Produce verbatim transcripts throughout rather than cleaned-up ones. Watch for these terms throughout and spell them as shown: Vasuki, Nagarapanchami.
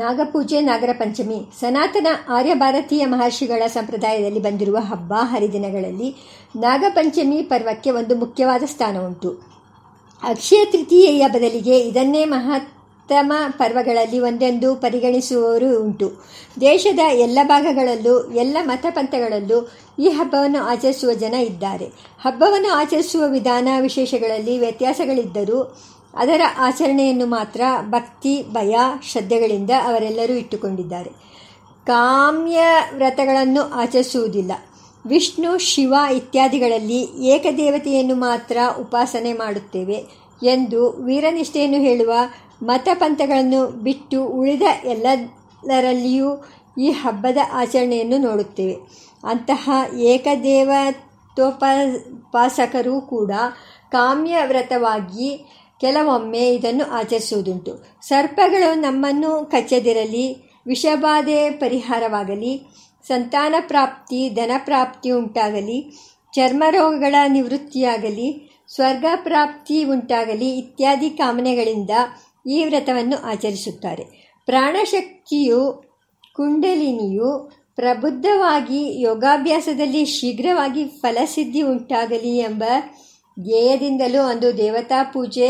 ನಾಗಪೂಜೆ ನಾಗರ ಪಂಚಮಿ ಸನಾತನ ಆರ್ಯ ಭಾರತೀಯ ಮಹರ್ಷಿಗಳ ಸಂಪ್ರದಾಯದಲ್ಲಿ ಬಂದಿರುವ ಹಬ್ಬ ಹರಿದಿನಗಳಲ್ಲಿ ನಾಗಪಂಚಮಿ ಪರ್ವಕ್ಕೆ ಒಂದು ಮುಖ್ಯವಾದ ಸ್ಥಾನ ಉಂಟು. ಅಕ್ಷಯ ತೃತೀಯೆಯ ಬದಲಿಗೆ ಇದನ್ನೇ ಮಹತ್ತಮ ಪರ್ವಗಳಲ್ಲಿ ಒಂದೆಂದು ಪರಿಗಣಿಸುವವರು ಉಂಟು. ದೇಶದ ಎಲ್ಲ ಭಾಗಗಳಲ್ಲೂ ಎಲ್ಲ ಮತಪಂಥಗಳಲ್ಲೂ ಈ ಹಬ್ಬವನ್ನು ಆಚರಿಸುವ ಜನ ಇದ್ದಾರೆ. ಹಬ್ಬವನ್ನು ಆಚರಿಸುವ ವಿಧಾನ ವಿಶೇಷಗಳಲ್ಲಿ ವ್ಯತ್ಯಾಸಗಳಿದ್ದರೂ ಅದರ ಆಚರಣೆಯನ್ನು ಮಾತ್ರ ಭಕ್ತಿ, ಭಯ, ಶ್ರದ್ಧೆಗಳಿಂದ ಅವರೆಲ್ಲರೂ ಇಟ್ಟುಕೊಂಡಿದ್ದಾರೆ. ಕಾಮ್ಯ ವ್ರತಗಳನ್ನು ಆಚರಿಸುವುದಿಲ್ಲ. ವಿಷ್ಣು, ಶಿವ ಇತ್ಯಾದಿಗಳಲ್ಲಿ ಏಕದೇವತೆಯನ್ನು ಮಾತ್ರ ಉಪಾಸನೆ ಮಾಡುತ್ತೇವೆ ಎಂದು ವೀರನಿಷ್ಠೆಯನ್ನು ಹೇಳುವ ಮತಪಂಥಗಳನ್ನು ಬಿಟ್ಟು ಉಳಿದ ಎಲ್ಲರಲ್ಲಿಯೂ ಈ ಹಬ್ಬದ ಆಚರಣೆಯನ್ನು ನೋಡುತ್ತೇವೆ. ಅಂತಹ ಏಕದೇವತೋಪಾಸಕರು ಕೂಡ ಕಾಮ್ಯ ವ್ರತವಾಗಿ ಕೆಲವೊಮ್ಮೆ ಇದನ್ನು ಆಚರಿಸುವುದುಂಟು. ಸರ್ಪಗಳು ನಮ್ಮನ್ನು ಕಚ್ಚದಿರಲಿ, ವಿಷಬಾಧೆ ಪರಿಹಾರವಾಗಲಿ, ಸಂತಾನ ಪ್ರಾಪ್ತಿ, ಧನಪ್ರಾಪ್ತಿ ಉಂಟಾಗಲಿ, ಚರ್ಮ ರೋಗಗಳ ನಿವೃತ್ತಿಯಾಗಲಿ, ಸ್ವರ್ಗ ಪ್ರಾಪ್ತಿ ಉಂಟಾಗಲಿ ಇತ್ಯಾದಿ ಕಾಮನೆಗಳಿಂದ ಈ ವ್ರತವನ್ನು ಆಚರಿಸುತ್ತಾರೆ. ಪ್ರಾಣಶಕ್ತಿಯು ಕುಂಡಲಿನಿಯು ಪ್ರಬುದ್ಧವಾಗಿ ಯೋಗಾಭ್ಯಾಸದಲ್ಲಿ ಶೀಘ್ರವಾಗಿ ಫಲಸಿದ್ಧಿ ಉಂಟಾಗಲಿ ಎಂಬ ಧ್ಯೇಯದಿಂದಲೂ ಅಂದು ದೇವತಾ ಪೂಜೆ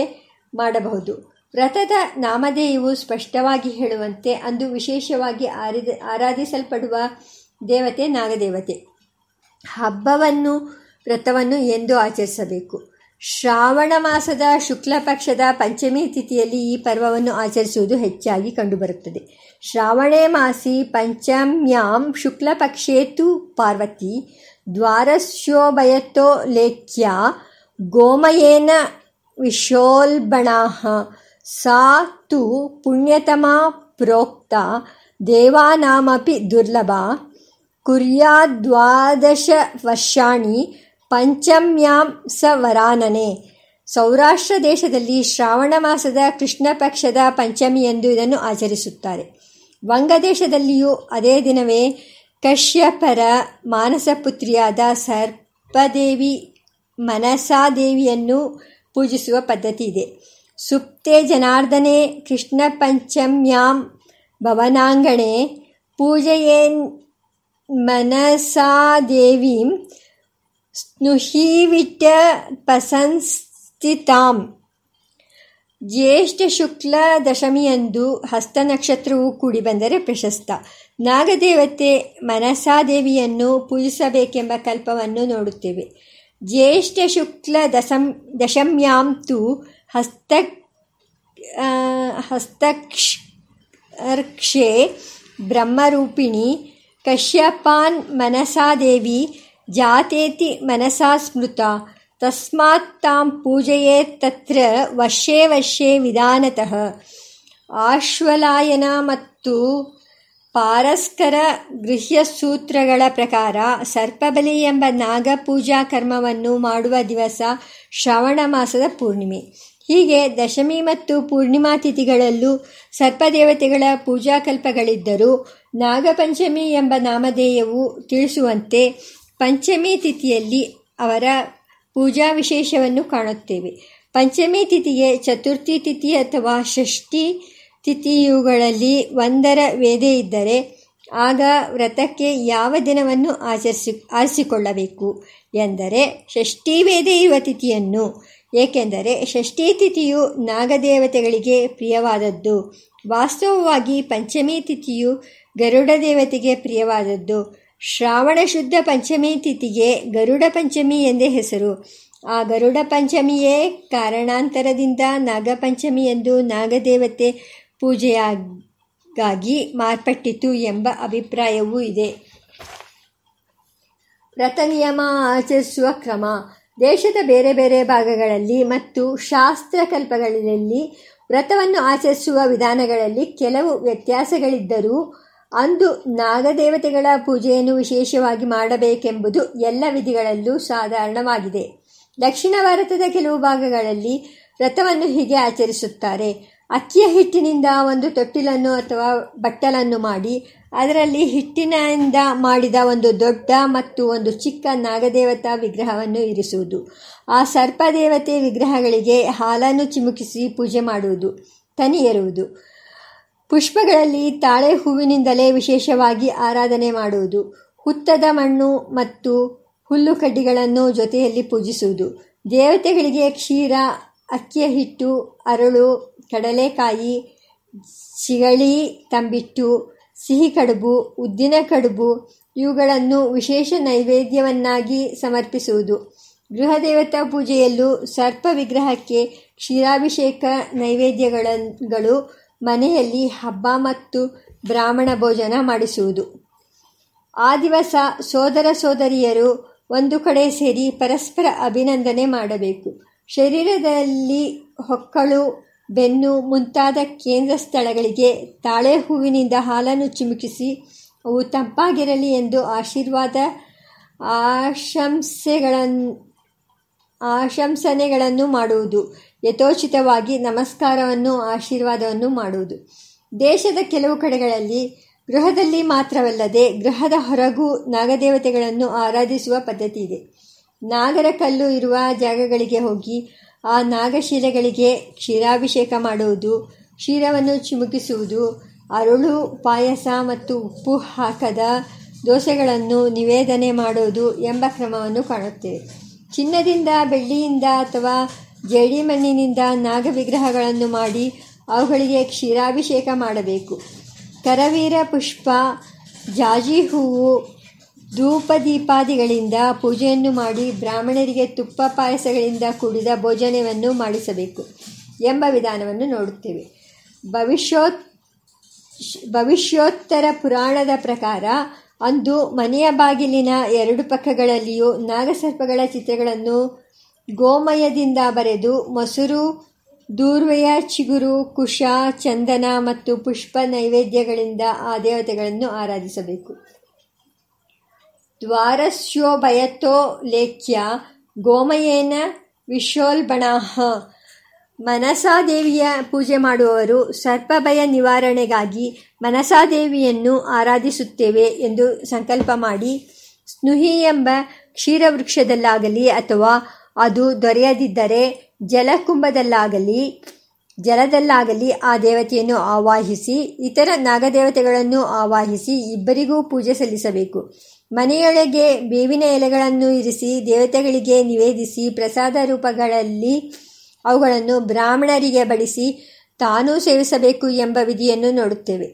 ಮಾಡಬಹುದು. ವ್ರತದ ನಾಮಧೇಯವು ಸ್ಪಷ್ಟವಾಗಿ ಹೇಳುವಂತೆ ಅಂದು ವಿಶೇಷವಾಗಿ ಆರಾಧಿ ಆರಾಧಿಸಲ್ಪಡುವ ದೇವತೆ ನಾಗದೇವತೆ. ಹಬ್ಬವನ್ನು ವ್ರತವನ್ನು ಎಂದು ಆಚರಿಸಬೇಕು. ಶ್ರಾವಣ ಮಾಸದ ಶುಕ್ಲ ಪಕ್ಷದ ಪಂಚಮಿ ತಿಥಿಯಲ್ಲಿ ಈ ಪರ್ವವನ್ನು ಆಚರಿಸುವುದು ಹೆಚ್ಚಾಗಿ ಕಂಡುಬರುತ್ತದೆ. ಶ್ರಾವಣೇ ಮಾಸಿ ಪಂಚಮ್ಯಾಂ ಶುಕ್ಲ ಪಕ್ಷೇತು ಪಾರ್ವತಿ ದ್ವಾರಶೋಭಯತೋ ಲೇಖ್ಯ ಗೋಮಯೇನ ವಿಶೋಲ್ಬಣಾಃ ಸಾ ತು ಪುಣ್ಯತಮಾ ಪ್ರೋಕ್ತ ದೇವಾನಾಮಪಿ ದುರ್ಲಭಾ ಕುರ್ಯಾದ್ವಾದಶ ವರ್ಷಾಣಿ ಪಂಚಮ್ಯಾಂ ಸ ವರಾನನೆ. ಸೌರಾಷ್ಟ್ರ ದೇಶದಲ್ಲಿ ಶ್ರಾವಣ ಮಾಸದ ಕೃಷ್ಣ ಪಕ್ಷದ ಪಂಚಮಿ ಎಂದು ಇದನ್ನು ಆಚರಿಸುತ್ತಾರೆ. ವಂಗದೇಶದಲ್ಲಿಯೂ ಅದೇ ದಿನವೇ ಕಶ್ಯಪರ ಮಾನಸಪುತ್ರಿಯಾದ ಸರ್ಪದೇವಿ ಮನಸಾದೇವಿಯನ್ನು ಪೂಜಿಸುವ ಪದ್ಧತಿ ಇದೆ. ಸುಪ್ತೆ ಜನಾರ್ದನೆ ಕೃಷ್ಣ ಪಂಚಮ್ಯಾಂ ಭವನಾಂಗಣೆ ಪೂಜೆಯೇನ್ ಮನಸಾದೇವೀಂ ಸ್ನುಹೀವಿಟ ಪಸಂಸ್ಥಿತಾಂ. ಜ್ಯೇಷ್ಠ ಶುಕ್ಲ ದಶಮಿಯಂದು ಹಸ್ತನಕ್ಷತ್ರವು ಕೂಡಿಬಂದರೆ ಪ್ರಶಸ್ತ. ನಾಗದೇವತೆ ಮನಸಾದೇವಿಯನ್ನು ಪೂಜಿಸಬೇಕೆಂಬ ಕಲ್ಪವನ್ನು ನೋಡುತ್ತೇವೆ. ಜ್ಯೇಷ್ಠ ಶುಕ್ಲ ದಶಂ ದಶಮ್ಯಾಂ ತು ಹಸ್ತ ಹಸ್ತಕ್ಷೇ ಬ್ರಹ್ಮರೂಪಿಣಿ ಕಶ್ಯಪಾನ್ ಮನಸಾದೇವಿ ಜಾತೇತಿ ಮನಸಾ ಸ್ಮೃತ ತಸ್ಮಾತ್ ತಾಂ ಪೂಜೆಯೇತ್ ತತ್ರ ವರ್ಷೇ ವರ್ಷೇ ವಿಧಾನತಃ. ಆಶ್ವಲಾಯನ ಮತ್ತು ಪಾರಸ್ಕರ ಗೃಹ್ಯಸೂತ್ರಗಳ ಪ್ರಕಾರ ಸರ್ಪಬಲಿ ಎಂಬ ನಾಗಪೂಜಾ ಕರ್ಮವನ್ನು ಮಾಡುವ ದಿವಸ ಶ್ರಾವಣ ಮಾಸದ ಪೂರ್ಣಿಮೆ. ಹೀಗೆ ದಶಮಿ ಮತ್ತು ಪೂರ್ಣಿಮಾ ತಿಥಿಗಳಲ್ಲೂ ಸರ್ಪದೇವತೆಗಳ ಪೂಜಾಕಲ್ಪಗಳಿದ್ದರೂ ನಾಗಪಂಚಮಿ ಎಂಬ ನಾಮಧೇಯವು ತಿಳಿಸುವಂತೆ ಪಂಚಮಿ ತಿಥಿಯಲ್ಲಿ ಅವರ ಪೂಜಾ ವಿಶೇಷವನ್ನು ಕಾಣುತ್ತೇವೆ. ಪಂಚಮಿ ತಿಥಿಗೆ ಚತುರ್ಥಿ ತಿಥಿ ಅಥವಾ ಷಷ್ಠಿ ತಿಥಿಯುಗಳಲ್ಲಿ ಒಂದರ ವೇದೆ ಇದ್ದರೆ ಆಗ ವ್ರತಕ್ಕೆ ಯಾವ ದಿನವನ್ನು ಆಚರಿಸಿ ಆರಿಸಿಕೊಳ್ಳಬೇಕು ಎಂದರೆ ಷಷ್ಠಿ ವೇದೆ ಇರುವ ತಿಥಿಯನ್ನು. ಏಕೆಂದರೆ ಷಷ್ಠಿ ತಿಥಿಯು ನಾಗದೇವತೆಗಳಿಗೆ ಪ್ರಿಯವಾದದ್ದು. ವಾಸ್ತವವಾಗಿ ಪಂಚಮಿ ತಿಥಿಯು ಗರುಡ ದೇವತೆಗೆ ಪ್ರಿಯವಾದದ್ದು. ಶ್ರಾವಣ ಶುದ್ಧ ಪಂಚಮಿ ತಿಥಿಗೆ ಗರುಡ ಪಂಚಮಿ ಎಂದೇ ಹೆಸರು. ಆ ಗರುಡ ಪಂಚಮಿಯೇ ಕಾರಣಾಂತರದಿಂದ ನಾಗಪಂಚಮಿ ಎಂದು ನಾಗದೇವತೆ ಪೂಜೆಯಾಗಿ ಮಾರ್ಪಟ್ಟಿತು ಎಂಬ ಅಭಿಪ್ರಾಯವೂ ಇದೆ. ವ್ರತ ನಿಯಮ ಆಚರಿಸುವ ಕ್ರಮ. ದೇಶದ ಬೇರೆ ಬೇರೆ ಭಾಗಗಳಲ್ಲಿ ಮತ್ತು ಶಾಸ್ತ್ರಕಲ್ಪಗಳಲ್ಲಿ ವ್ರತವನ್ನು ಆಚರಿಸುವ ವಿಧಾನಗಳಲ್ಲಿ ಕೆಲವು ವ್ಯತ್ಯಾಸಗಳಿದ್ದರೂ ಅಂದು ನಾಗದೇವತೆಗಳ ಪೂಜೆಯನ್ನು ವಿಶೇಷವಾಗಿ ಮಾಡಬೇಕೆಂಬುದು ಎಲ್ಲ ವಿಧಿಗಳಲ್ಲೂ ಸಾಧಾರಣವಾಗಿದೆ. ದಕ್ಷಿಣ ಭಾರತದ ಕೆಲವು ಭಾಗಗಳಲ್ಲಿ ವ್ರತವನ್ನು ಹೀಗೆ ಆಚರಿಸುತ್ತಾರೆ. ಅಕ್ಕಿಯ ಹಿಟ್ಟಿನಿಂದ ಒಂದು ತೊಟ್ಟಿಲನ್ನು ಅಥವಾ ಬಟ್ಟಲನ್ನು ಮಾಡಿ ಅದರಲ್ಲಿ ಹಿಟ್ಟಿನಿಂದ ಮಾಡಿದ ಒಂದು ದೊಡ್ಡ ಮತ್ತು ಒಂದು ಚಿಕ್ಕ ನಾಗದೇವತಾ ವಿಗ್ರಹವನ್ನು ಇರಿಸುವುದು. ಆ ಸರ್ಪದೇವತೆ ವಿಗ್ರಹಗಳಿಗೆ ಹಾಲನ್ನು ಚಿಮುಕಿಸಿ ಪೂಜೆ ಮಾಡುವುದು. ತನಿಯೆರುವುದು, ಪುಷ್ಪಗಳಲ್ಲಿ ತಾಳೆ ಹೂವಿನಿಂದಲೇ ವಿಶೇಷವಾಗಿ ಆರಾಧನೆ ಮಾಡುವುದು, ಹುತ್ತದ ಮಣ್ಣು ಮತ್ತು ಹುಲ್ಲು ಕಡ್ಡಿಗಳನ್ನು ಜೊತೆಯಲ್ಲಿ ಪೂಜಿಸುವುದು, ದೇವತೆಗಳಿಗೆ ಕ್ಷೀರ, ಅಕ್ಕಿಯ ಹಿಟ್ಟು, ಅರಳು, ಕಡಲೆಕಾಯಿ, ಚಿಗಳಿ, ತಂಬಿಟ್ಟು, ಸಿಹಿ ಕಡುಬು, ಉದ್ದಿನ ಕಡುಬು ಇವುಗಳನ್ನು ವಿಶೇಷ ನೈವೇದ್ಯವನ್ನಾಗಿ ಸಮರ್ಪಿಸುವುದು. ಗೃಹ ದೇವತಾ ಪೂಜೆಯಲ್ಲೂ ಸರ್ಪ ವಿಗ್ರಹಕ್ಕೆ ಕ್ಷೀರಾಭಿಷೇಕ ನೈವೇದ್ಯಗಳು, ಮನೆಯಲ್ಲಿ ಹಬ್ಬ ಮತ್ತು ಬ್ರಾಹ್ಮಣ ಭೋಜನ ಮಾಡಿಸುವುದು. ಆ ದಿವಸ ಸೋದರ ಸೋದರಿಯರು ಒಂದು ಕಡೆ ಸೇರಿ ಪರಸ್ಪರ ಅಭಿನಂದನೆ ಮಾಡಬೇಕು. ಶರೀರದಲ್ಲಿ ಹೊಕ್ಕಳು, ಬೆನ್ನು ಮುಂತಾದ ಕೇಂದ್ರ ಸ್ಥಳಗಳಿಗೆ ತಾಳೆ ಹೂವಿನಿಂದ ಹಾಲನ್ನು ಚಿಮುಕಿಸಿ ಅವು ತಂಪಾಗಿರಲಿ ಎಂದು ಆಶೀರ್ವಾದ ಆಶಂಸೆಗಳನ್ನು ಆಶಂಸನೆಗಳನ್ನು ಮಾಡುವುದು, ಯಥೋಚಿತವಾಗಿ ನಮಸ್ಕಾರವನ್ನು ಆಶೀರ್ವಾದವನ್ನು ಮಾಡುವುದು. ದೇಶದ ಕೆಲವು ಕಡೆಗಳಲ್ಲಿ ಗೃಹದಲ್ಲಿ ಮಾತ್ರವಲ್ಲದೆ ಗೃಹದ ಹೊರಗೂ ನಾಗದೇವತೆಗಳನ್ನು ಆರಾಧಿಸುವ ಪದ್ಧತಿ ಇದೆ. ನಾಗರ ಕಲ್ಲು ಇರುವ ಜಾಗಗಳಿಗೆ ಹೋಗಿ ಆ ನಾಗಶಿಲೆಗಳಿಗೆ ಕ್ಷೀರಾಭಿಷೇಕ ಮಾಡುವುದು, ಕ್ಷೀರವನ್ನು ಚಿಮುಕಿಸುವುದು, ಅರಳು, ಪಾಯಸ ಮತ್ತು ಉಪ್ಪು ಹಾಕದ ದೋಸೆಗಳನ್ನು ನಿವೇದನೆ ಮಾಡುವುದು ಎಂಬ ಕ್ರಮವನ್ನು ಕಾಣುತ್ತೇವೆ. ಚಿನ್ನದಿಂದ, ಬೆಳ್ಳಿಯಿಂದ ಅಥವಾ ಜೇಡಿಮಣ್ಣಿನಿಂದ ನಾಗ ವಿಗ್ರಹಗಳನ್ನು ಮಾಡಿ ಅವುಗಳಿಗೆ ಕ್ಷೀರಾಭಿಷೇಕ ಮಾಡಬೇಕು. ಕರವೀರ ಪುಷ್ಪ, ಜಾಜಿ ಹೂವು, ಧೂಪ ದೀಪಾದಿಗಳಿಂದ ಪೂಜೆಯನ್ನು ಮಾಡಿ ಬ್ರಾಹ್ಮಣರಿಗೆ ತುಪ್ಪ ಪಾಯಸಗಳಿಂದ ಕೂಡಿದ ಭೋಜನವನ್ನು ಮಾಡಿಸಬೇಕು ಎಂಬ ವಿಧಾನವನ್ನು ನೋಡುತ್ತೇವೆ. ಭವಿಷ್ಯೋತ್ ಭವಿಷ್ಯೋತ್ತರ ಪುರಾಣದ ಪ್ರಕಾರ ಅಂದು ಮನೆಯ ಬಾಗಿಲಿನ ಎರಡು ಪಕ್ಕಗಳಲ್ಲಿಯೂ ನಾಗಸರ್ಪಗಳ ಚಿತ್ರಗಳನ್ನು ಗೋಮಯದಿಂದ ಬರೆದು ಮೊಸರು, ದೂರ್ವೆಯ ಚಿಗುರು, ಕುಶ, ಚಂದನ ಮತ್ತು ಪುಷ್ಪ ನೈವೇದ್ಯಗಳಿಂದ ಆ ದೇವತೆಗಳನ್ನು ಆರಾಧಿಸಬೇಕು. ದ್ವಾರಸ್ಯೋ ಭಯತೋ ಲೇಖ್ಯ ಗೋಮಯೇನ ವಿಶೋಲ್ಬಣಃ. ಮನಸಾದೇವಿಯ ಪೂಜೆ ಮಾಡುವವರು ಸರ್ಪಭಯ ನಿವಾರಣೆಗಾಗಿ ಮನಸಾದೇವಿಯನ್ನು ಆರಾಧಿಸುತ್ತೇವೆ ಎಂದು ಸಂಕಲ್ಪ ಮಾಡಿ ಸ್ನುಹಿ ಎಂಬ ಕ್ಷೀರವೃಕ್ಷದಲ್ಲಾಗಲಿ ಅಥವಾ ಅದು ದೊರೆಯದಿದ್ದರೆ ಜಲಕುಂಭದಲ್ಲಾಗಲಿ ಜಲದಲ್ಲಾಗಲಿ ಆ ದೇವತೆಯನ್ನು ಆವಾಹಿಸಿ, ಇತರ ನಾಗದೇವತೆಗಳನ್ನು ಆವಾಹಿಸಿ ಇಬ್ಬರಿಗೂ ಪೂಜೆ ಸಲ್ಲಿಸಬೇಕು. ಮನೆಯೊಳಗೆ ಬೇವಿನ ಎಲೆಗಳನ್ನು ಇರಿಸಿ ದೇವತೆಗಳಿಗೆ ನಿವೇದಿಸಿ ಪ್ರಸಾದ ರೂಪಗಳಲ್ಲಿ ಅವುಗಳನ್ನು ಬ್ರಾಹ್ಮಣರಿಗೆ ಬಡಿಸಿ ತಾನೂ ಸೇವಿಸಬೇಕು ಎಂಬ ವಿಧಿಯನ್ನು ನೋಡುತ್ತೇವೆ.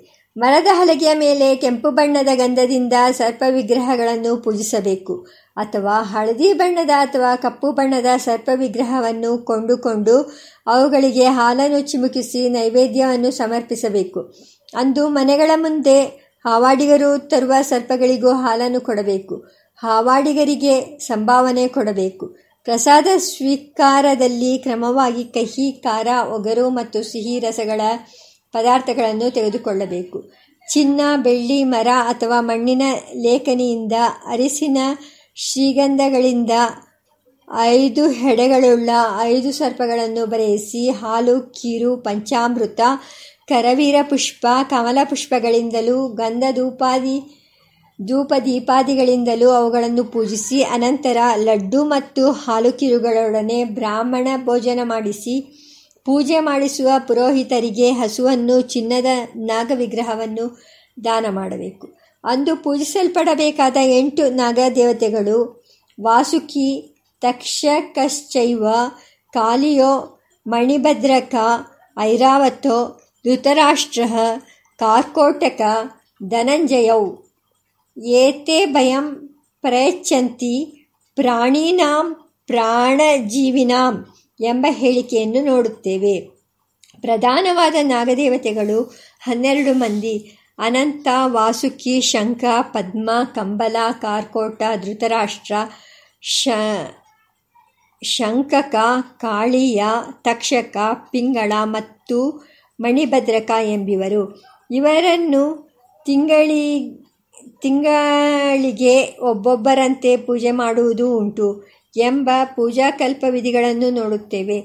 ಮರದ ಹಲಗೆಯ ಮೇಲೆ ಕೆಂಪು ಬಣ್ಣದ ಗಂಧದಿಂದ ಸರ್ಪ ವಿಗ್ರಹಗಳನ್ನು ಪೂಜಿಸಬೇಕು ಅಥವಾ ಹಳದಿ ಬಣ್ಣದ ಅಥವಾ ಕಪ್ಪು ಬಣ್ಣದ ಸರ್ಪ ವಿಗ್ರಹವನ್ನು ಕೊಂಡುಕೊಂಡು ಅವುಗಳಿಗೆ ಹಾಲನ್ನು ಚಿಮುಕಿಸಿ ನೈವೇದ್ಯವನ್ನು ಸಮರ್ಪಿಸಬೇಕು. ಅಂದು ಮನೆಗಳ ಮುಂದೆ ಹಾವಾಡಿಗರು ತರುವ ಸರ್ಪಗಳಿಗೂ ಹಾಲನ್ನು ಕೊಡಬೇಕು. ಹಾವಾಡಿಗರಿಗೆ ಸಂಭಾವನೆ ಕೊಡಬೇಕು. ಪ್ರಸಾದ ಸ್ವೀಕಾರದಲ್ಲಿ ಕ್ರಮವಾಗಿ ಕಹಿ, ಖಾರ, ಒಗರು ಮತ್ತು ಸಿಹಿ ರಸಗಳ ಪದಾರ್ಥಗಳನ್ನು ತೆಗೆದುಕೊಳ್ಳಬೇಕು. ಚಿನ್ನ, ಬೆಳ್ಳಿ, ಮರ ಅಥವಾ ಮಣ್ಣಿನ ಲೇಖನಿಯಿಂದ, ಅರಿಸಿನ ಶ್ರೀಗಂಧಗಳಿಂದ ಐದು ಹೆಡೆಗಳುಳ್ಳ ಐದು ಸರ್ಪಗಳನ್ನು ಬರೆಯಿಸಿ ಹಾಲು, ಕೀರು, ಪಂಚಾಮೃತ, ಕರವೀರ ಪುಷ್ಪ, ಕಮಲ ಪುಷ್ಪಗಳಿಂದಲೂ ಗಂಧ ಧೂಪಾದಿ ಧೂಪ ದೀಪಾದಿಗಳಿಂದಲೂ ಅವುಗಳನ್ನು ಪೂಜಿಸಿ ಅನಂತರ ಲಡ್ಡು ಮತ್ತು ಹಾಲು ಕಿರುಗಳೊಡನೆ ಬ್ರಾಹ್ಮಣ ಭೋಜನ ಮಾಡಿಸಿ ಪೂಜೆ ಮಾಡಿಸುವ ಪುರೋಹಿತರಿಗೆ ಹಸುವನ್ನು, ಚಿನ್ನದ ನಾಗ ವಿಗ್ರಹವನ್ನು ದಾನ ಮಾಡಬೇಕು. ಅಂದು ಪೂಜಿಸಲ್ಪಡಬೇಕಾದ ಎಂಟು ನಾಗದೇವತೆಗಳು ವಾಸುಕಿ, ತಕ್ಷಕಶ್ಚೈವ, ಕಾಲಿಯೋ, ಮಣಿಭದ್ರಕ, ಐರಾವತೋ, ಧೃತರಾಷ್ಟ್ರ, ಕಾರ್ಕೋಟಕ, ಧನಂಜಯೌ. ಏತೆ ಭಯಂ ಪ್ರಯಚ್ಛಂತಿ ಪ್ರಾಣಿನಾಂ ಪ್ರಾಣಜೀವಿನಾಂ ಎಂಬ ಹೇಳಿಕೆಯನ್ನು ನೋಡುತ್ತೇವೆ. ಪ್ರಧಾನವಾದ ನಾಗದೇವತೆಗಳು ಹನ್ನೆರಡು ಮಂದಿ: ಅನಂತ, ವಾಸುಕಿ, ಶಂಖ, ಪದ್ಮ, ಕಂಬಲ, ಕಾರ್ಕೋಟ, ಧೃತರಾಷ್ಟ್ರ, ಶ ಶಂಕಕ, ಕಾಳಿಯ, ತಕ್ಷಕ, ಪಿಂಗಳ ಮತ್ತು ಮಣಿಭದ್ರಕ ಎಂಬಿವರು. ಇವರನ್ನು ತಿಂಗಳಿ ತಿಂಗಳಿಗೆ ಒಬ್ಬೊಬ್ಬರಂತೆ ಪೂಜೆ ಮಾಡುವುದು ಉಂಟು ಎಂಬ ಪೂಜಾಕಲ್ಪ ವಿಧಿಗಳನ್ನು ನೋಡುತ್ತೇವೆ.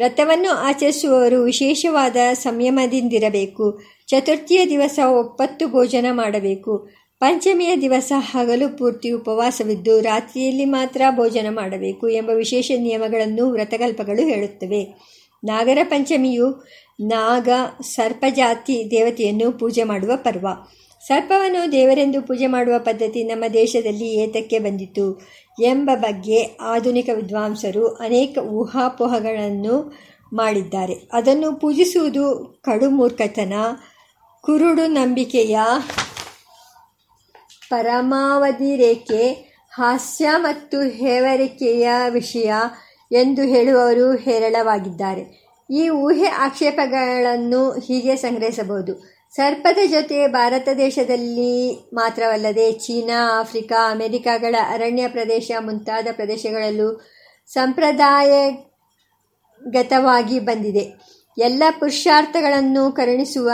ವ್ರತವನ್ನು ಆಚರಿಸುವವರು ವಿಶೇಷವಾದ ಸಂಯಮದಿಂದಿರಬೇಕು. ಚತುರ್ಥಿಯ ದಿವಸ ಒಪ್ಪತ್ತು ಭೋಜನ ಮಾಡಬೇಕು. ಪಂಚಮಿಯ ದಿವಸ ಹಗಲು ಪೂರ್ತಿ ಉಪವಾಸವಿದ್ದು ರಾತ್ರಿಯಲ್ಲಿ ಮಾತ್ರ ಭೋಜನ ಮಾಡಬೇಕು ಎಂಬ ವಿಶೇಷ ನಿಯಮಗಳನ್ನು ವ್ರತಕಲ್ಪಗಳು ಹೇಳುತ್ತವೆ. ನಾಗರ ಪಂಚಮಿಯು ನಾಗ ಸರ್ಪಜಾತಿ ದೇವತೆಯನ್ನು ಪೂಜೆ ಮಾಡುವ ಪರ್ವ. ಸರ್ಪವನ್ನು ದೇವರೆಂದು ಪೂಜೆ ಮಾಡುವ ಪದ್ಧತಿ ನಮ್ಮ ದೇಶದಲ್ಲಿ ಏತಕ್ಕೆ ಬಂದಿತು ಎಂಬ ಬಗ್ಗೆ ಆಧುನಿಕ ವಿದ್ವಾಂಸರು ಅನೇಕ ಊಹಾಪೋಹಗಳನ್ನು ಮಾಡಿದ್ದಾರೆ. ಅದನ್ನು ಪೂಜಿಸುವುದು ಕಡು ಮೂರ್ಖತನ, ಕುರುಡು ನಂಬಿಕೆಯ ಪರಮಾವಧಿ ರೇಖೆ, ಹಾಸ್ಯ ಮತ್ತು ಹೇವರಿಕೆಯ ವಿಷಯ ಎಂದು ಹೇಳುವವರು ಹೇರಳವಾಗಿದ್ದಾರೆ. ಈ ಊಹೆ ಆಕ್ಷೇಪಗಳನ್ನು ಹೀಗೆ ಸಂಗ್ರಹಿಸಬಹುದು. ಸರ್ಪದ ಜೊತೆ ಭಾರತ ದೇಶದಲ್ಲಿ ಮಾತ್ರವಲ್ಲದೆ ಚೀನಾ, ಆಫ್ರಿಕಾ, ಅಮೆರಿಕಾಗಳ ಅರಣ್ಯ ಪ್ರದೇಶ ಮುಂತಾದ ಪ್ರದೇಶಗಳಲ್ಲೂ ಸಂಪ್ರದಾಯಗತವಾಗಿ ಬಂದಿದೆ. ಎಲ್ಲ ಪುರುಷಾರ್ಥಗಳನ್ನು ಕರುಣಿಸುವ,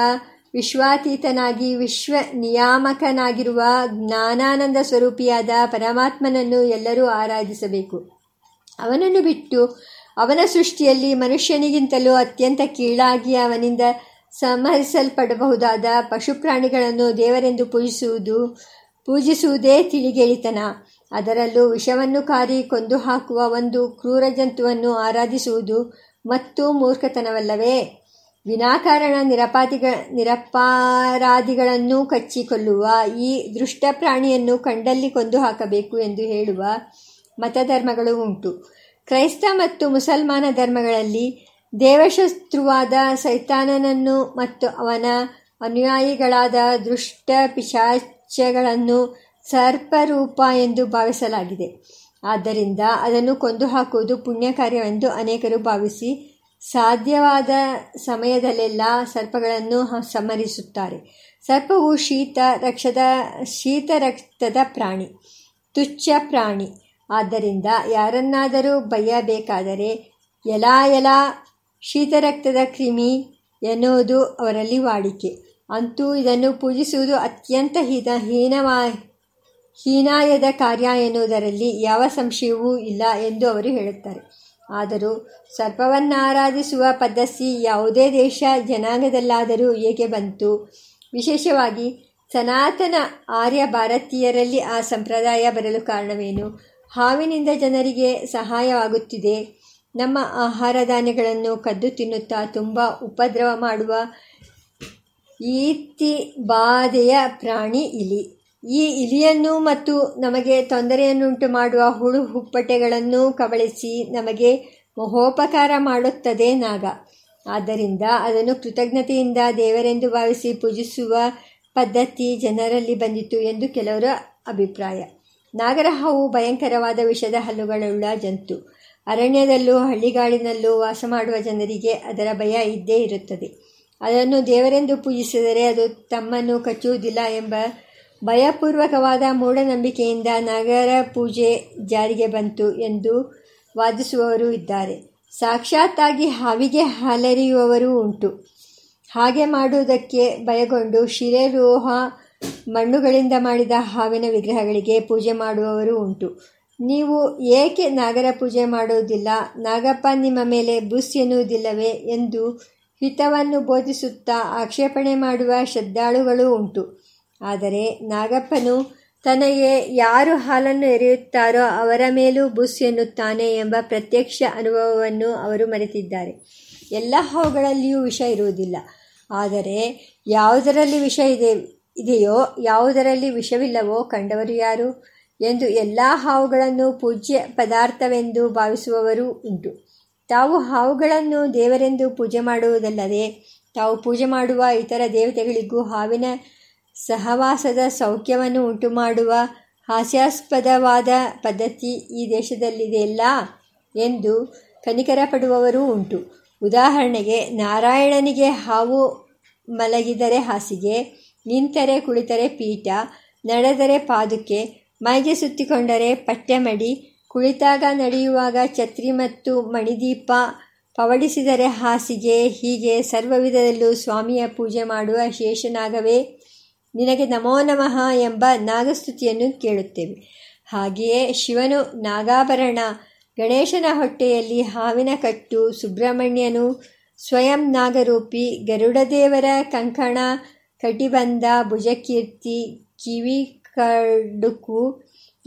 ವಿಶ್ವಾತೀತನಾಗಿ ವಿಶ್ವ ನಿಯಾಮಕನಾಗಿರುವ ಜ್ಞಾನಾನಂದ ಸ್ವರೂಪಿಯಾದ ಪರಮಾತ್ಮನನ್ನು ಎಲ್ಲರೂ ಆರಾಧಿಸಬೇಕು. ಅವನನ್ನು ಬಿಟ್ಟು ಅವನ ಸೃಷ್ಟಿಯಲ್ಲಿ ಮನುಷ್ಯನಿಗಿಂತಲೂ ಅತ್ಯಂತ ಕೀಳಾಗಿ ಅವನಿಂದ ಸಂಹರಿಸಲ್ಪಡಬಹುದಾದ ಪಶು ಪ್ರಾಣಿಗಳನ್ನು ದೇವರೆಂದು ಪೂಜಿಸುವುದು ಪೂಜಿಸುವುದೇ ತಿಳಿಗೇಳಿತನ. ಅದರಲ್ಲೂ ವಿಷವನ್ನು ಕಾರಿ ಕೊಂದು ಹಾಕುವ ಒಂದು ಕ್ರೂರ ಜಂತುವನ್ನು ಆರಾಧಿಸುವುದು ಮತ್ತು ಮೂರ್ಖತನವಲ್ಲವೇ? ವಿನಾಕಾರಣ ನಿರಪಾತಿಗಳ ನಿರಪರಾಧಿಗಳನ್ನು ಕಚ್ಚಿಕೊಳ್ಳುವ ಈ ದುಷ್ಟ ಪ್ರಾಣಿಯನ್ನು ಕಂಡಲ್ಲಿ ಕೊಂದು ಹಾಕಬೇಕು ಎಂದು ಹೇಳುವ ಮತಧರ್ಮಗಳು ಉಂಟು. ಕ್ರೈಸ್ತ ಮತ್ತು ಮುಸಲ್ಮಾನ ಧರ್ಮಗಳಲ್ಲಿ ದೇವಶತ್ರುವಾದ ಸೈತಾನನನ್ನು ಮತ್ತು ಅವನ ಅನುಯಾಯಿಗಳಾದ ದುಷ್ಟ ಪಿಶಾಚಗಳನ್ನು ಸರ್ಪರೂಪ ಎಂದು ಭಾವಿಸಲಾಗಿದೆ. ಆದ್ದರಿಂದ ಅದನ್ನು ಕೊಂದು ಹಾಕುವುದು ಪುಣ್ಯ ಕಾರ್ಯವೆಂದು ಅನೇಕರು ಭಾವಿಸಿ ಸಾಧ್ಯವಾದ ಸಮಯದಲ್ಲೆಲ್ಲ ಸರ್ಪಗಳನ್ನು ಸಂಹರಿಸುತ್ತಾರೆ. ಸರ್ಪವು ಶೀತ ರಕ್ಷದ ಶೀತ ರಕ್ತದ ಪ್ರಾಣಿ, ತುಚ್ಛ ಪ್ರಾಣಿ. ಆದ್ದರಿಂದ ಯಾರನ್ನಾದರೂ ಬಯ್ಯಬೇಕಾದರೆ ಎಲಾ ಎಲಾ ಶೀತರಕ್ತದ ಕ್ರಿಮಿ ಎನ್ನುವುದು ಅವರಲ್ಲಿ ವಾಡಿಕೆ. ಅಂತೂ ಇದನ್ನು ಪೂಜಿಸುವುದು ಅತ್ಯಂತ ಹೀನ ಹೀನವಾ ಹೀನಾಯದ ಕಾರ್ಯ ಎನ್ನುವುದರಲ್ಲಿ ಯಾವ ಸಂಶಯವೂ ಇಲ್ಲ ಎಂದು ಅವರು ಹೇಳುತ್ತಾರೆ. ಆದರೂ ಸರ್ಪವನ್ನಾರಾಧಿಸುವ ಪದ್ಧತಿ ಯಾವುದೇ ದೇಶ ಜನಾಂಗದಲ್ಲಾದರೂ ಏಕೆ ಬಂತು? ವಿಶೇಷವಾಗಿ ಸನಾತನ ಆರ್ಯ ಭಾರತೀಯರಲ್ಲಿ ಆ ಸಂಪ್ರದಾಯ ಬರಲು ಕಾರಣವೇನು? ಹಾವಿನಿಂದ ಜನರಿಗೆ ಸಹಾಯವಾಗುತ್ತಿದೆ. ನಮ್ಮ ಆಹಾರ ಧಾನ್ಯಗಳನ್ನು ಕದ್ದು ತಿನ್ನುತ್ತಾ ತುಂಬ ಉಪದ್ರವ ಮಾಡುವ ಈತಿ ಬಾಧೆಯ ಪ್ರಾಣಿ ಇಲಿ. ಈ ಇಲಿಯನ್ನು ಮತ್ತು ನಮಗೆ ತೊಂದರೆಯನ್ನುಂಟು ಮಾಡುವ ಹುಳು ಹುಪ್ಪಟೆಗಳನ್ನು ಕಬಳಿಸಿ ನಮಗೆ ಮಹೋಪಕಾರ ಮಾಡುತ್ತದೆ ನಾಗ. ಆದ್ದರಿಂದ ಅದನ್ನು ಕೃತಜ್ಞತೆಯಿಂದ ದೇವರೆಂದು ಭಾವಿಸಿ ಪೂಜಿಸುವ ಪದ್ಧತಿ ಜನರಲ್ಲಿ ಬಂದಿತು ಎಂದು ಕೆಲವರ ಅಭಿಪ್ರಾಯ. ನಾಗರಹಾವು ಭಯಂಕರವಾದ ವಿಷದ ಹಲ್ಲುಗಳುಳ್ಳ ಜಂತು. ಅರಣ್ಯದಲ್ಲೂ ಹಳ್ಳಿಗಾಡಿನಲ್ಲೂ ವಾಸ ಮಾಡುವ ಜನರಿಗೆ ಅದರ ಭಯ ಇದ್ದೇ ಇರುತ್ತದೆ. ಅದನ್ನು ದೇವರೆಂದು ಪೂಜಿಸಿದರೆ ಅದು ತಮ್ಮನ್ನು ಕಚ್ಚುವುದಿಲ್ಲ ಎಂಬ ಭಯಪೂರ್ವಕವಾದ ಮೂಢನಂಬಿಕೆಯಿಂದ ನಾಗರ ಪೂಜೆ ಜಾರಿಗೆ ಬಂತು ಎಂದು ವಾದಿಸುವವರು ಇದ್ದಾರೆ. ಸಾಕ್ಷಾತ್ತಾಗಿ ಹಾವಿಗೆ ಹಾಲೆರೆಯುವವರೂ ಉಂಟು. ಹಾಗೆ ಮಾಡುವುದಕ್ಕೆ ಭಯಗೊಂಡು ಶಿಲೆಲೋಹ ಮಣ್ಣುಗಳಿಂದ ಮಾಡಿದ ಹಾವಿನ ವಿಗ್ರಹಗಳಿಗೆ ಪೂಜೆ ಮಾಡುವವರು ಉಂಟು. ನೀವು ಏಕೆ ನಾಗರ ಪೂಜೆ ಮಾಡುವುದಿಲ್ಲ, ನಾಗಪ್ಪ ನಿಮ್ಮ ಮೇಲೆ ಬುಸ್ ಎನ್ನುವುದಿಲ್ಲವೇ ಎಂದು ಹಿತವನ್ನು ಬೋಧಿಸುತ್ತಾ ಆಕ್ಷೇಪಣೆ ಮಾಡುವ ಶ್ರದ್ಧಾಳುಗಳೂ ಉಂಟು. ಆದರೆ ನಾಗಪ್ಪನು ತನಗೆ ಯಾರು ಹಾಲನ್ನು ಎರೆಯುತ್ತಾರೋ ಅವರ ಮೇಲೂ ಬುಸ್ ಎನ್ನುತ್ತಾನೆ ಎಂಬ ಪ್ರತ್ಯಕ್ಷ ಅನುಭವವನ್ನು ಅವರು ಮರೆತಿದ್ದಾರೆ. ಎಲ್ಲ ಹಾವುಗಳಲ್ಲಿಯೂ ವಿಷ ಇರುವುದಿಲ್ಲ. ಆದರೆ ಯಾವುದರಲ್ಲಿ ವಿಷ ಇದೆ ಇದೆಯೋ ಯಾವುದರಲ್ಲಿ ವಿಷವಿಲ್ಲವೋ ಕಂಡವರು ಯಾರು ಎಂದು ಎಲ್ಲ ಹಾವುಗಳನ್ನು ಪೂಜ್ಯ ಪದಾರ್ಥವೆಂದು ಭಾವಿಸುವವರು ಉಂಟು. ತಾವು ಹಾವುಗಳನ್ನು ದೇವರೆಂದು ಪೂಜೆ ಮಾಡುವುದಲ್ಲದೆ ತಾವು ಪೂಜೆ ಮಾಡುವ ಇತರ ದೇವತೆಗಳಿಗೂ ಹಾವಿನ ಸಹವಾಸದ ಸೌಖ್ಯವನ್ನು ಉಂಟು ಮಾಡುವ ಹಾಸ್ಯಾಸ್ಪದವಾದ ಪದ್ಧತಿ ಈ ದೇಶದಲ್ಲಿದೆಯಲ್ಲ ಎಂದು ಕನಿಕರ ಪಡುವವರೂ ಉಂಟು. ಉದಾಹರಣೆಗೆ, ನಾರಾಯಣನಿಗೆ ಹಾವು ಮಲಗಿದರೆ ಹಾಸಿಗೆ, ನಿಂತರೆ ಕುಳಿತರೆ ಪೀಠ, ನಡೆದರೆ ಪಾದುಕೆ, ಮೈಗೆ ಸುತ್ತಿಕೊಂಡರೆ ಪಟ್ಟೆ ಮಡಿ, ಕುಳಿತಾಗ ನಡೆಯುವಾಗ ಛತ್ರಿ ಮತ್ತು ಮಣಿದೀಪ, ಪವಡಿಸಿದರೆ ಹಾಸಿಗೆ, ಹೀಗೆ ಸರ್ವವಿಧದಲ್ಲೂ ಸ್ವಾಮಿಯ ಪೂಜೆ ಮಾಡುವ ಶೇಷನಾಗವೇ ನಿನಗೆ ನಮೋ ನಮಃ ಎಂಬ ನಾಗಸ್ತುತಿಯನ್ನು ಕೇಳುತ್ತೇವೆ. ಹಾಗೆಯೇ ಶಿವನು ನಾಗಾಭರಣ, ಗಣೇಶನ ಹೊಟ್ಟೆಯಲ್ಲಿ ಹಾವಿನ ಕಟ್ಟು, ಸುಬ್ರಹ್ಮಣ್ಯನು ಸ್ವಯಂ ನಾಗರೂಪಿ, ಗರುಡದೇವರ ಕಂಕಣ, ಕಟಿಬಂಧ, ಭುಜಕೀರ್ತಿ, ಕಿವಿ ಕಡುಕು,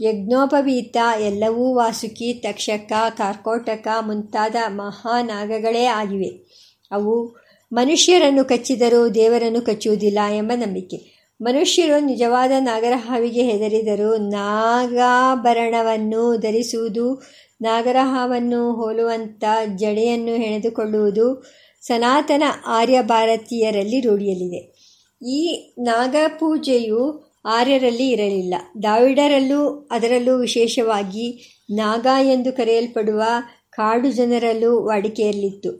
ಯಜ್ಞೋಪವೀತ ಎಲ್ಲವೂ ವಾಸುಕಿ, ತಕ್ಷಕ, ಕಾರ್ಕೋಟಕ ಮುಂತಾದ ಮಹಾನಾಗಗಳೇ ಆಗಿವೆ. ಅವು ಮನುಷ್ಯರನ್ನು ಕಚ್ಚಿದರೂ ದೇವರನ್ನು ಕಚ್ಚುವುದಿಲ್ಲ ಎಂಬ ನಂಬಿಕೆ. ಮನುಷ್ಯರು ನಿಜವಾದ ನಾಗರ ಹಾವಿಗೆ ಹೆದರಿದರೂ ನಾಗಾಭರಣವನ್ನು ಧರಿಸುವುದು, ನಾಗರ ಹಾವನ್ನು ಹೋಲುವಂಥ ಜಡೆಯನ್ನು ಹೆಣೆದುಕೊಳ್ಳುವುದು ಸನಾತನ ಆರ್ಯ ಭಾರತೀಯರಲ್ಲಿ ರೂಢಿಯಲ್ಲಿದೆ. ಈ ನಾಗಪೂಜೆಯು ಆರ್ಯರಲ್ಲಿ ಇರಲಿಲ್ಲ. ದ್ರಾವಿಡರಲ್ಲೂ, ಅದರಲ್ಲೂ ವಿಶೇಷವಾಗಿ ನಾಗ ಎಂದು ಕರೆಯಲ್ಪಡುವ ಕಾಡು ಜನರಲ್ಲೂ ವಾಡಿಕೆಯಲ್ಲಿತ್ತು.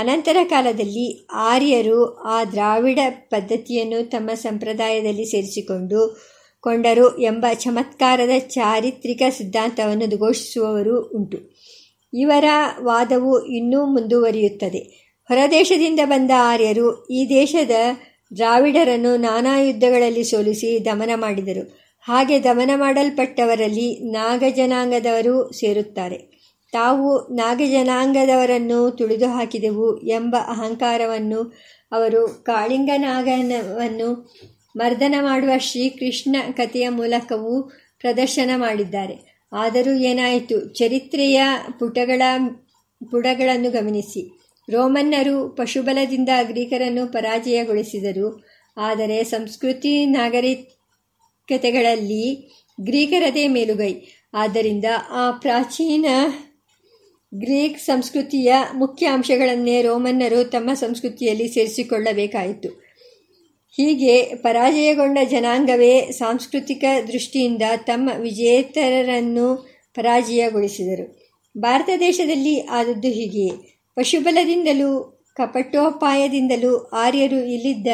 ಅನಂತರ ಕಾಲದಲ್ಲಿ ಆರ್ಯರು ಆ ದ್ರಾವಿಡ ಪದ್ಧತಿಯನ್ನು ತಮ್ಮ ಸಂಪ್ರದಾಯದಲ್ಲಿ ಸೇರಿಸಿಕೊಂಡು ಕೊಂಡರು ಎಂಬ ಚಮತ್ಕಾರದ ಚಾರಿತ್ರಿಕ ಸಿದ್ಧಾಂತವನ್ನು ಘೋಷಿಸುವವರು ಉಂಟು. ಇವರ ವಾದವು ಇನ್ನೂ ಮುಂದುವರಿಯುತ್ತದೆ. ಹೊರದೇಶದಿಂದ ಬಂದ ಆರ್ಯರು ಈ ದೇಶದ ದ್ರಾವಿಡರನ್ನು ನಾನಾ ಯುದ್ಧಗಳಲ್ಲಿ ಸೋಲಿಸಿ ದಮನ ಮಾಡಿದರು. ಹಾಗೆ ದಮನ ಮಾಡಲ್ಪಟ್ಟವರಲ್ಲಿ ನಾಗಜನಾಂಗದವರು ಸೇರುತ್ತಾರೆ. ತಾವು ನಾಗಜನಾಂಗದವರನ್ನು ತುಳಿದು ಹಾಕಿದೆವು ಎಂಬ ಅಹಂಕಾರವನ್ನು ಅವರು ಕಾಳಿಂಗನಾಗನವನ್ನು ಮರ್ದನ ಮಾಡುವ ಶ್ರೀಕೃಷ್ಣ ಕಥೆಯ ಮೂಲಕವೂ ಪ್ರದರ್ಶನ ಮಾಡಿದ್ದಾರೆ. ಆದರೂ ಏನಾಯಿತು? ಚರಿತ್ರೆಯ ಪುಟಗಳ ಪುಟಗಳನ್ನು ಗಮನಿಸಿ. ರೋಮನ್ನರು ಪಶುಬಲದಿಂದ ಗ್ರೀಕರನ್ನು ಪರಾಜಯಗೊಳಿಸಿದರು. ಆದರೆ ಸಂಸ್ಕೃತಿ ನಾಗರಿಕತೆಗಳಲ್ಲಿ ಗ್ರೀಕರದೇ ಮೇಲುಗೈ. ಆದ್ದರಿಂದ ಆ ಪ್ರಾಚೀನ ಗ್ರೀಕ್ ಸಂಸ್ಕೃತಿಯ ಮುಖ್ಯ ಅಂಶಗಳನ್ನೇ ರೋಮನ್ನರು ತಮ್ಮ ಸಂಸ್ಕೃತಿಯಲ್ಲಿ ಸೇರಿಸಿಕೊಳ್ಳಬೇಕಾಯಿತು. ಹೀಗೆ ಪರಾಜಯಗೊಂಡ ಜನಾಂಗವೇ ಸಾಂಸ್ಕೃತಿಕ ದೃಷ್ಟಿಯಿಂದ ತಮ್ಮ ವಿಜೇತರನ್ನು ಪರಾಜಯಗೊಳಿಸಿದರು. ಭಾರತ ದೇಶದಲ್ಲಿ ಆದದ್ದು ಹೀಗೆಯೇ. ಪಶುಬಲದಿಂದಲೂ ಕಪಟೋಪಾಯದಿಂದಲೂ ಆರ್ಯರು ಇಲ್ಲಿದ್ದ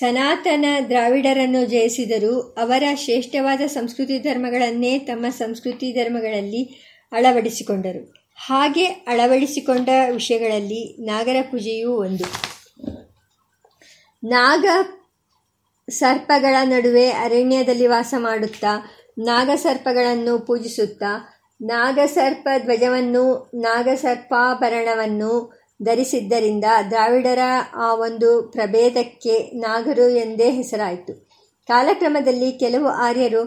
ಸನಾತನ ದ್ರಾವಿಡರನ್ನು ಜಯಿಸಿದರು. ಅವರ ಶ್ರೇಷ್ಠವಾದ ಸಂಸ್ಕೃತಿ ಧರ್ಮಗಳನ್ನೇ ತಮ್ಮ ಸಂಸ್ಕೃತಿ ಧರ್ಮಗಳಲ್ಲಿ ಅಳವಡಿಸಿಕೊಂಡರು. ಹಾಗೆ ಅಳವಡಿಸಿಕೊಂಡ ವಿಷಯಗಳಲ್ಲಿ ನಾಗರ ಪೂಜೆಯೂ ಒಂದು. ನಾಗ ಸರ್ಪಗಳ ನಡುವೆ ಅರಣ್ಯದಲ್ಲಿ ವಾಸ ಮಾಡುತ್ತಾ ನಾಗಸರ್ಪಗಳನ್ನು ಪೂಜಿಸುತ್ತಾ ನಾಗಸರ್ಪ ಧ್ವಜವನ್ನು ನಾಗಸರ್ಪಾಭರಣವನ್ನು ಧರಿಸಿದ್ದರಿಂದ ದ್ರಾವಿಡರ ಆ ಒಂದು ಪ್ರಭೇದಕ್ಕೆ ನಾಗರು ಎಂದೇ ಹೆಸರಾಯಿತು. ಕಾಲಕ್ರಮದಲ್ಲಿ ಕೆಲವು ಆರ್ಯರು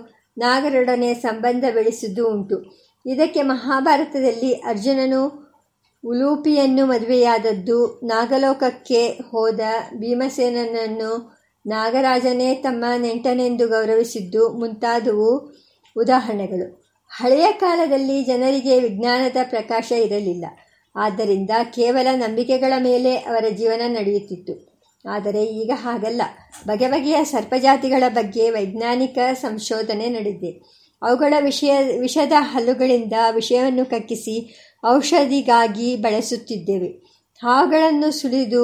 ನಾಗರೊಡನೆ ಸಂಬಂಧ ಬೆಳೆಸಿದ್ದು ಉಂಟು. ಇದಕ್ಕೆ ಮಹಾಭಾರತದಲ್ಲಿ ಅರ್ಜುನನು ಉಲೂಪಿಯನ್ನು ಮದುವೆಯಾದದ್ದು, ನಾಗಲೋಕಕ್ಕೆ ಹೋದ ಭೀಮಸೇನನನ್ನು ನಾಗರಾಜನೇ ತಮ್ಮ ನೆಂಟನೆಂದು ಗೌರವಿಸಿದ್ದು ಮುಂತಾದವು ಉದಾಹರಣೆಗಳು. ಹಳೆಯ ಕಾಲದಲ್ಲಿ ಜನರಿಗೆ ವಿಜ್ಞಾನದ ಪ್ರಕಾಶ ಇರಲಿಲ್ಲ. ಆದ್ದರಿಂದ ಕೇವಲ ನಂಬಿಕೆಗಳ ಮೇಲೆ ಅವರ ಜೀವನ ನಡೆಯುತ್ತಿತ್ತು. ಆದರೆ ಈಗ ಹಾಗಲ್ಲ. ಬಗೆ ಬಗೆಯ ಸರ್ಪಜಾತಿಗಳ ಬಗ್ಗೆ ವೈಜ್ಞಾನಿಕ ಸಂಶೋಧನೆ ನಡೆದಿದೆ. ಅವುಗಳ ವಿಷಯ ವಿಷದ ಹಲ್ಲುಗಳಿಂದ ವಿಷಯವನ್ನು ಕಕ್ಕಿಸಿ ಔಷಧಿಗಾಗಿ ಬಳಸುತ್ತಿದ್ದೇವೆ. ಹಾವುಗಳನ್ನು ಸುಲಿದು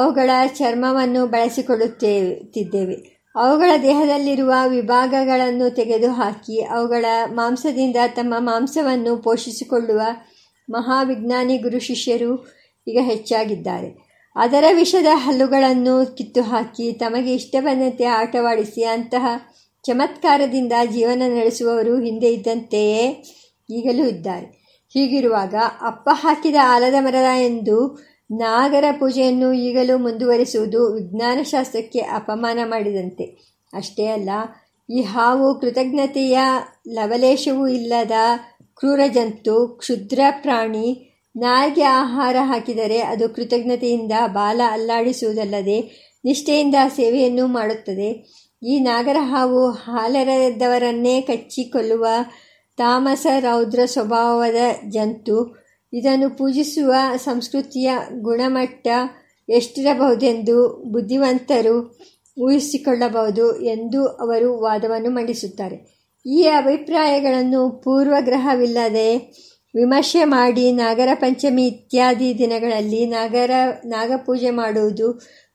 ಅವುಗಳ ಚರ್ಮವನ್ನು ಬಳಸಿಕೊಳ್ಳುತ್ತಿದ್ದೇವೆ. ಅವುಗಳ ದೇಹದಲ್ಲಿರುವ ವಿಭಾಗಗಳನ್ನು ತೆಗೆದುಹಾಕಿ ಅವುಗಳ ಮಾಂಸದಿಂದ ತಮ್ಮ ಮಾಂಸವನ್ನು ಪೋಷಿಸಿಕೊಳ್ಳುವ ಮಹಾವಿಜ್ಞಾನಿ ಗುರು ಶಿಷ್ಯರು ಈಗ ಹೆಚ್ಚಾಗಿದ್ದಾರೆ. ಅದರ ವಿಷದ ಹಲ್ಲುಗಳನ್ನು ಕಿತ್ತು ಹಾಕಿ ತಮಗೆ ಇಷ್ಟ ಬಂದಂತೆ ಆಟವಾಡಿಸಿ ಅಂತಹ ಚಮತ್ಕಾರದಿಂದ ಜೀವನ ನಡೆಸುವವರು ಹಿಂದೆ ಇದ್ದಂತೆಯೇ ಈಗಲೂ ಇದ್ದಾರೆ. ಹೀಗಿರುವಾಗ ಅಪ್ಪ ಹಾಕಿದ ಆಲದ ಮರದ ಎಂದು ನಾಗರ ಪೂಜೆಯನ್ನು ಈಗಲೂ ಮುಂದುವರಿಸುವುದು ವಿಜ್ಞಾನಶಾಸ್ತ್ರಕ್ಕೆ ಅಪಮಾನ ಮಾಡಿದಂತೆ. ಅಷ್ಟೇ ಅಲ್ಲ, ಈ ಹಾವು ಕೃತಜ್ಞತೆಯ ಲವಲೇಶವೂ ಇಲ್ಲದ ಕ್ರೂರ ಜಂತು, ಕ್ಷುದ್ರ ಪ್ರಾಣಿ. ನಾಯಿಗೆ ಆಹಾರ ಹಾಕಿದರೆ ಅದು ಕೃತಜ್ಞತೆಯಿಂದ ಬಾಲ ಅಲ್ಲಾಡಿಸುವುದಲ್ಲದೆ ನಿಷ್ಠೆಯಿಂದ ಸೇವೆಯನ್ನು ಮಾಡುತ್ತದೆ. ಈ ನಾಗರ ಹಾವು ಹಾಲೆರೆದವರನ್ನೇ ಕಚ್ಚಿಕೊಳ್ಳುವ ತಾಮಸ ರೌದ್ರ ಸ್ವಭಾವದ ಜಂತು. ಇದನ್ನು ಪೂಜಿಸುವ ಸಂಸ್ಕೃತಿಯ ಗುಣಮಟ್ಟ ಎಷ್ಟಿರಬಹುದೆಂದು ಬುದ್ಧಿವಂತರು ಊಹಿಸಿಕೊಳ್ಳಬಹುದು ಎಂದು ಅವರು ವಾದವನ್ನು ಮಂಡಿಸುತ್ತಾರೆ. ಈ ಅಭಿಪ್ರಾಯಗಳನ್ನು ಪೂರ್ವಗ್ರಹವಿಲ್ಲದೆ ವಿಮರ್ಶೆ ಮಾಡಿ ನಾಗರ ಪಂಚಮಿ ಇತ್ಯಾದಿ ದಿನಗಳಲ್ಲಿ ನಾಗರ ನಾಗಪೂಜೆ ಮಾಡುವುದು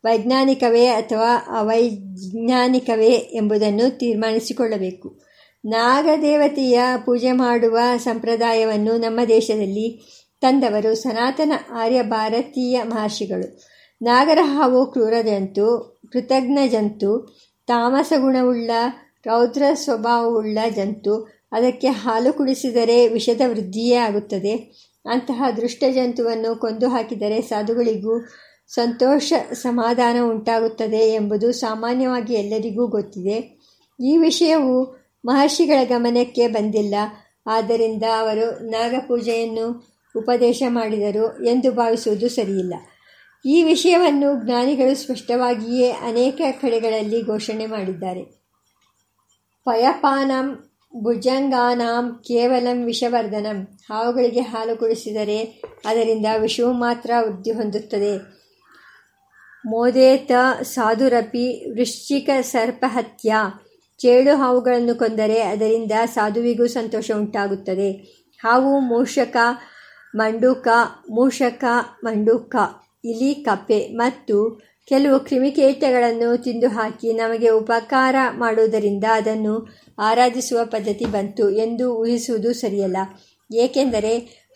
ವೈಜ್ಞಾನಿಕವೇ ಅಥವಾ ಅವೈಜ್ಞಾನಿಕವೇ ಎಂಬುದನ್ನು ತೀರ್ಮಾನಿಸಿಕೊಳ್ಳಬೇಕು. ನಾಗದೇವತೆಯ ಪೂಜೆ ಮಾಡುವ ಸಂಪ್ರದಾಯವನ್ನು ನಮ್ಮ ದೇಶದಲ್ಲಿ ತಂದವರು ಸನಾತನ ಆರ್ಯ ಭಾರತೀಯ ಮಹರ್ಷಿಗಳು. ನಾಗರ ಹಾವು ಕ್ರೂರ ಜಂತು, ಕೃತಜ್ಞ ಜಂತು, ತಾಮಸ ಗುಣವುಳ್ಳ ರೌದ್ರ ಸ್ವಭಾವವುಳ್ಳ ಜಂತು. ಅದಕ್ಕೆ ಹಾಲು ಕುಡಿಸಿದರೆ ವಿಷದ ವೃದ್ಧಿಯೇ ಆಗುತ್ತದೆ. ಅಂತಹ ದುಷ್ಟ ಜಂತುವನ್ನು ಕೊಂದು ಹಾಕಿದರೆ ಸಾಧುಗಳಿಗೂ ಸಂತೋಷ ಸಮಾಧಾನ ಉಂಟಾಗುತ್ತದೆ ಎಂಬುದು ಸಾಮಾನ್ಯವಾಗಿ ಎಲ್ಲರಿಗೂ ಗೊತ್ತಿದೆ. ಈ ವಿಷಯವು ಮಹರ್ಷಿಗಳ ಗಮನಕ್ಕೆ ಬಂದಿಲ್ಲ. ಆದ್ದರಿಂದ ಅವರು ನಾಗಪೂಜೆಯನ್ನು ಉಪದೇಶ ಮಾಡಿದರು ಎಂದು ಭಾವಿಸುವುದು ಸರಿಯಿಲ್ಲ. ಈ ವಿಷಯವನ್ನು ಜ್ಞಾನಿಗಳು ಸ್ಪಷ್ಟವಾಗಿಯೇ ಅನೇಕ ಕಡೆಗಳಲ್ಲಿ ಘೋಷಣೆ ಮಾಡಿದ್ದಾರೆ. ಪಯಪಾನಂ ಭುಜಂಗಾನಾಂ ಕೇವಲಂ ವಿಷವರ್ಧನಂ. ಹಾವುಗಳಿಗೆ ಹಾಲು ಕುಡಿಸಿದರೆ ಅದರಿಂದ ವಿಷವು ಮಾತ್ರ ವೃದ್ಧಿ ಹೊಂದುತ್ತದೆ. ಮೋದೇತ ಸಾಧುರಪಿ ವೃಶ್ಚಿಕ ಸರ್ಪಹತ್ಯ. ಚೇಳು ಹಾವುಗಳನ್ನು ಕೊಂದರೆ ಅದರಿಂದ ಸಾಧುವಿಗೂ ಸಂತೋಷ ಉಂಟಾಗುತ್ತದೆ. ಹಾವು ಮೂಷಕ ಮಂಡೂಕ, ಮೂಷಕ ಮಂಡೂಕ, ಇಲಿ ಕಪ್ಪೆ ಮತ್ತು ಕೆಲವು ಕ್ರಿಮಿಕೀಟಗಳನ್ನು ತಿಂದು ಹಾಕಿ ನಮಗೆ ಉಪಕಾರ ಮಾಡುವುದರಿಂದ ಅದನ್ನು ಆರಾಧಿಸುವ ಪದ್ಧತಿ ಬಂತು ಎಂದು ಊಹಿಸುವುದು ಸರಿಯಲ್ಲ. ಏಕೆಂದರೆ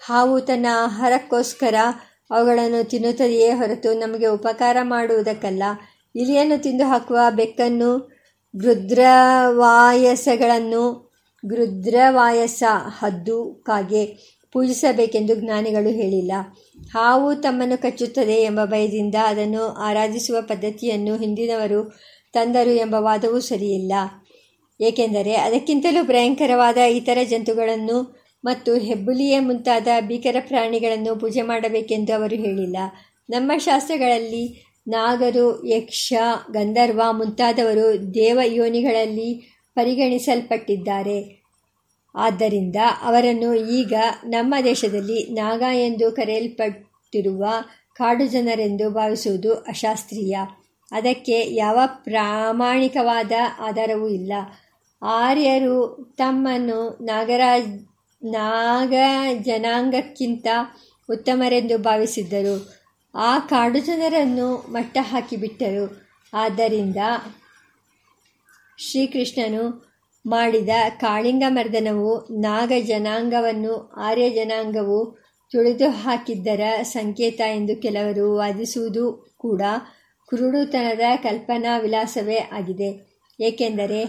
ಹಾವು ತನ್ನ ಆಹಾರಕ್ಕೋಸ್ಕರ ಅವುಗಳನ್ನು ತಿನ್ನುತ್ತದೆಯೇ ಹೊರತು ನಮಗೆ ಉಪಕಾರ ಮಾಡುವುದಕ್ಕಲ್ಲ. ಇಲಿಯನ್ನು ತಿಂದು ಹಾಕುವ ಬೆಕ್ಕನ್ನು, ಗೃದ್ರವಾಯಸಗಳನ್ನು, ಗೃದ್ರವಾಯಸ ಹದ್ದು ಕಾಗೆ ಪೂಜಿಸಬೇಕೆಂದು ಜ್ಞಾನಿಗಳು ಹೇಳಿಲ್ಲ. ಹಾವು ತಮ್ಮನ್ನು ಕಚ್ಚುತ್ತದೆ ಎಂಬ ಭಯದಿಂದ ಅದನ್ನು ಆರಾಧಿಸುವ ಪದ್ಧತಿಯನ್ನು ಹಿಂದಿನವರು ತಂದರು ಎಂಬ ವಾದವೂ ಸರಿಯಿಲ್ಲ. ಏಕೆಂದರೆ ಅದಕ್ಕಿಂತಲೂ ಭಯಂಕರವಾದ ಇತರ ಜಂತುಗಳನ್ನು ಮತ್ತು ಹೆಬ್ಬುಲಿಯೇ ಮುಂತಾದ ಭೀಕರ ಪ್ರಾಣಿಗಳನ್ನು ಪೂಜೆ ಮಾಡಬೇಕೆಂದು ಅವರು ಹೇಳಿಲ್ಲ. ನಮ್ಮ ಶಾಸ್ತ್ರಗಳಲ್ಲಿ ನಾಗರು, ಯಕ್ಷ, ಗಂಧರ್ವ ಮುಂತಾದವರು ದೇವಯೋನಿಗಳಲ್ಲಿ ಪರಿಗಣಿಸಲ್ಪಟ್ಟಿದ್ದಾರೆ. ಆದ್ದರಿಂದ ಅವರನ್ನು ಈಗ ನಮ್ಮ ದೇಶದಲ್ಲಿ ನಾಗ ಎಂದು ಕರೆಯಲ್ಪಟ್ಟಿರುವ ಕಾಡು ಜನರೆಂದು ಭಾವಿಸುವುದು ಅಶಾಸ್ತ್ರೀಯ. ಅದಕ್ಕೆ ಯಾವ ಪ್ರಾಮಾಣಿಕವಾದ ಆಧಾರವೂ ಇಲ್ಲ. ಆರ್ಯರು ತಮ್ಮನ್ನು ನಾಗರಾಜ್ ನಾಗ ಜನಾಂಗಕ್ಕಿಂತ ಉತ್ತಮರೆಂದು ಭಾವಿಸಿದ್ದರು. ಆ ಕಾಡು ಜನರನ್ನು ಮಟ್ಟ ಹಾಕಿಬಿಟ್ಟರು. ಆದ್ದರಿಂದ ಶ್ರೀಕೃಷ್ಣನು ಮಾಡಿದ ಕಾಳಿಂಗ ಮರ್ದನವು ನಾಗ ಜನಾಂಗವನ್ನು ಆರ್ಯ ಜನಾಂಗವು ತುಳಿದು ಹಾಕಿದ್ದರ ಸಂಕೇತ ಎಂದು ಕೆಲವರು ವಾದಿಸುವುದು ಕೂಡ ಕುರುಡುತನದ ಕಲ್ಪನಾ ವಿಲಾಸವೇ ಆಗಿದೆ. ಏಕೆಂದರೆ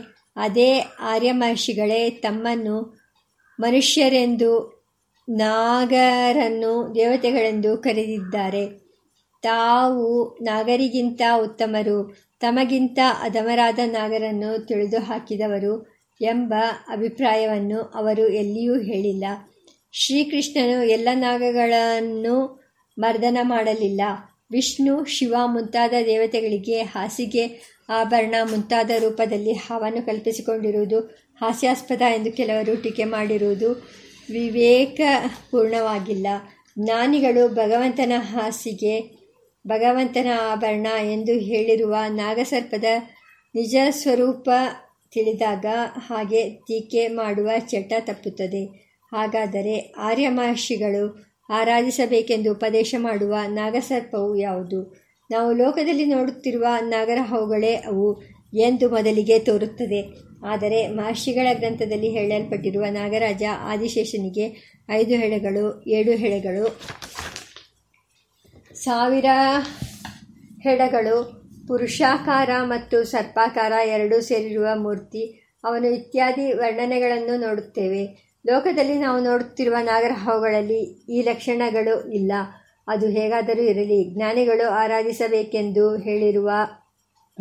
ಅದೇ ಆರ್ಯ ಮಹರ್ಷಿಗಳೇ ತಮ್ಮನ್ನು ಮನುಷ್ಯರೆಂದು, ನಾಗರನ್ನು ದೇವತೆಗಳೆಂದು ಕರೆದಿದ್ದಾರೆ. ತಾವು ನಾಗರಿಗಿಂತ ಉತ್ತಮರು, ತಮಗಿಂತ ಅಧಮರಾದ ನಾಗರನ್ನು ತುಳಿದು ಹಾಕಿದವರು ಎಂಬ ಅಭಿಪ್ರಾಯವನ್ನು ಅವರು ಎಲ್ಲಿಯೂ ಹೇಳಿಲ್ಲ. ಶ್ರೀಕೃಷ್ಣನು ಎಲ್ಲ ನಾಗಗಳನ್ನು ಮರ್ದನ ಮಾಡಲಿಲ್ಲ. ವಿಷ್ಣು, ಶಿವ ಮುಂತಾದ ದೇವತೆಗಳಿಗೆ ಹಾಸಿಗೆ, ಆಭರಣ ಮುಂತಾದ ರೂಪದಲ್ಲಿ ಹಾವನ್ನು ಕಲ್ಪಿಸಿಕೊಂಡಿರುವುದು ಹಾಸ್ಯಾಸ್ಪದ ಎಂದು ಕೆಲವರು ಟೀಕೆ ಮಾಡಿರುವುದು ವಿವೇಕಪೂರ್ಣವಾಗಿಲ್ಲ. ಜ್ಞಾನಿಗಳು ಭಗವಂತನ ಹಾಸಿಗೆ, ಭಗವಂತನ ಆಭರಣ ಎಂದು ಹೇಳಿರುವ ನಾಗಸರ್ಪದ ನಿಜ ಸ್ವರೂಪ ತಿಳಿದಾಗ ಹಾಗೆ ಟೀಕೆ ಮಾಡುವ ಚಟ ತಪ್ಪುತ್ತದೆ. ಹಾಗಾದರೆ ಆರ್ಯ ಮಹರ್ಷಿಗಳು ಆರಾಧಿಸಬೇಕೆಂದು ಉಪದೇಶ ಮಾಡುವ ನಾಗಸರ್ಪವು ಯಾವುದು? ನಾವು ಲೋಕದಲ್ಲಿ ನೋಡುತ್ತಿರುವ ನಾಗರ ಹಾವುಗಳೇ ಅವು ಎಂದು ಮೊದಲಿಗೆ ತೋರುತ್ತದೆ. ಆದರೆ ಮಹರ್ಷಿಗಳ ಗ್ರಂಥದಲ್ಲಿ ಹೇಳಲ್ಪಟ್ಟಿರುವ ನಾಗರಾಜ ಆದಿಶೇಷನಿಗೆ ಐದು ಹೆಡೆಗಳು, ಏಳು ಹೆಡೆಗಳು, ಸಾವಿರ ಹೆಡೆಗಳು, ಪುರುಷಾಕಾರ ಮತ್ತು ಸರ್ಪಾಕಾರ ಎರಡೂ ಸೇರಿರುವ ಮೂರ್ತಿ, ಅವನು ಇತ್ಯಾದಿ ವರ್ಣನೆಗಳನ್ನು ನೋಡುತ್ತೇವೆ. ಲೋಕದಲ್ಲಿ ನಾವು ನೋಡುತ್ತಿರುವ ನಾಗರ ಹಾವುಗಳಲ್ಲಿ ಈ ಲಕ್ಷಣಗಳು ಇಲ್ಲ. ಅದು ಹೇಗಾದರೂ ಇರಲಿ, ಜ್ಞಾನಿಗಳು ಆರಾಧಿಸಬೇಕೆಂದು ಹೇಳಿರುವ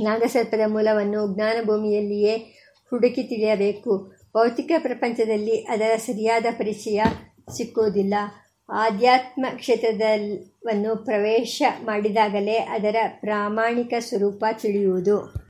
ನಾಗಸರ್ಪದ ಮೂಲವನ್ನು ಜ್ಞಾನಭೂಮಿಯಲ್ಲಿಯೇ ಹುಡುಕಿ ತಿಳಿಯಬೇಕು. ಭೌತಿಕ ಪ್ರಪಂಚದಲ್ಲಿ ಅದರ ಸರಿಯಾದ ಪರಿಚಯ ಸಿಕ್ಕುವುದಿಲ್ಲ. ಆಧ್ಯಾತ್ಮ ಕ್ಷೇತ್ರದವನ್ನು ಪ್ರವೇಶ ಮಾಡಿದಾಗಲೇ ಅದರ ಪ್ರಾಮಾಣಿಕ ಸ್ವರೂಪ ತಿಳಿಯುವುದು.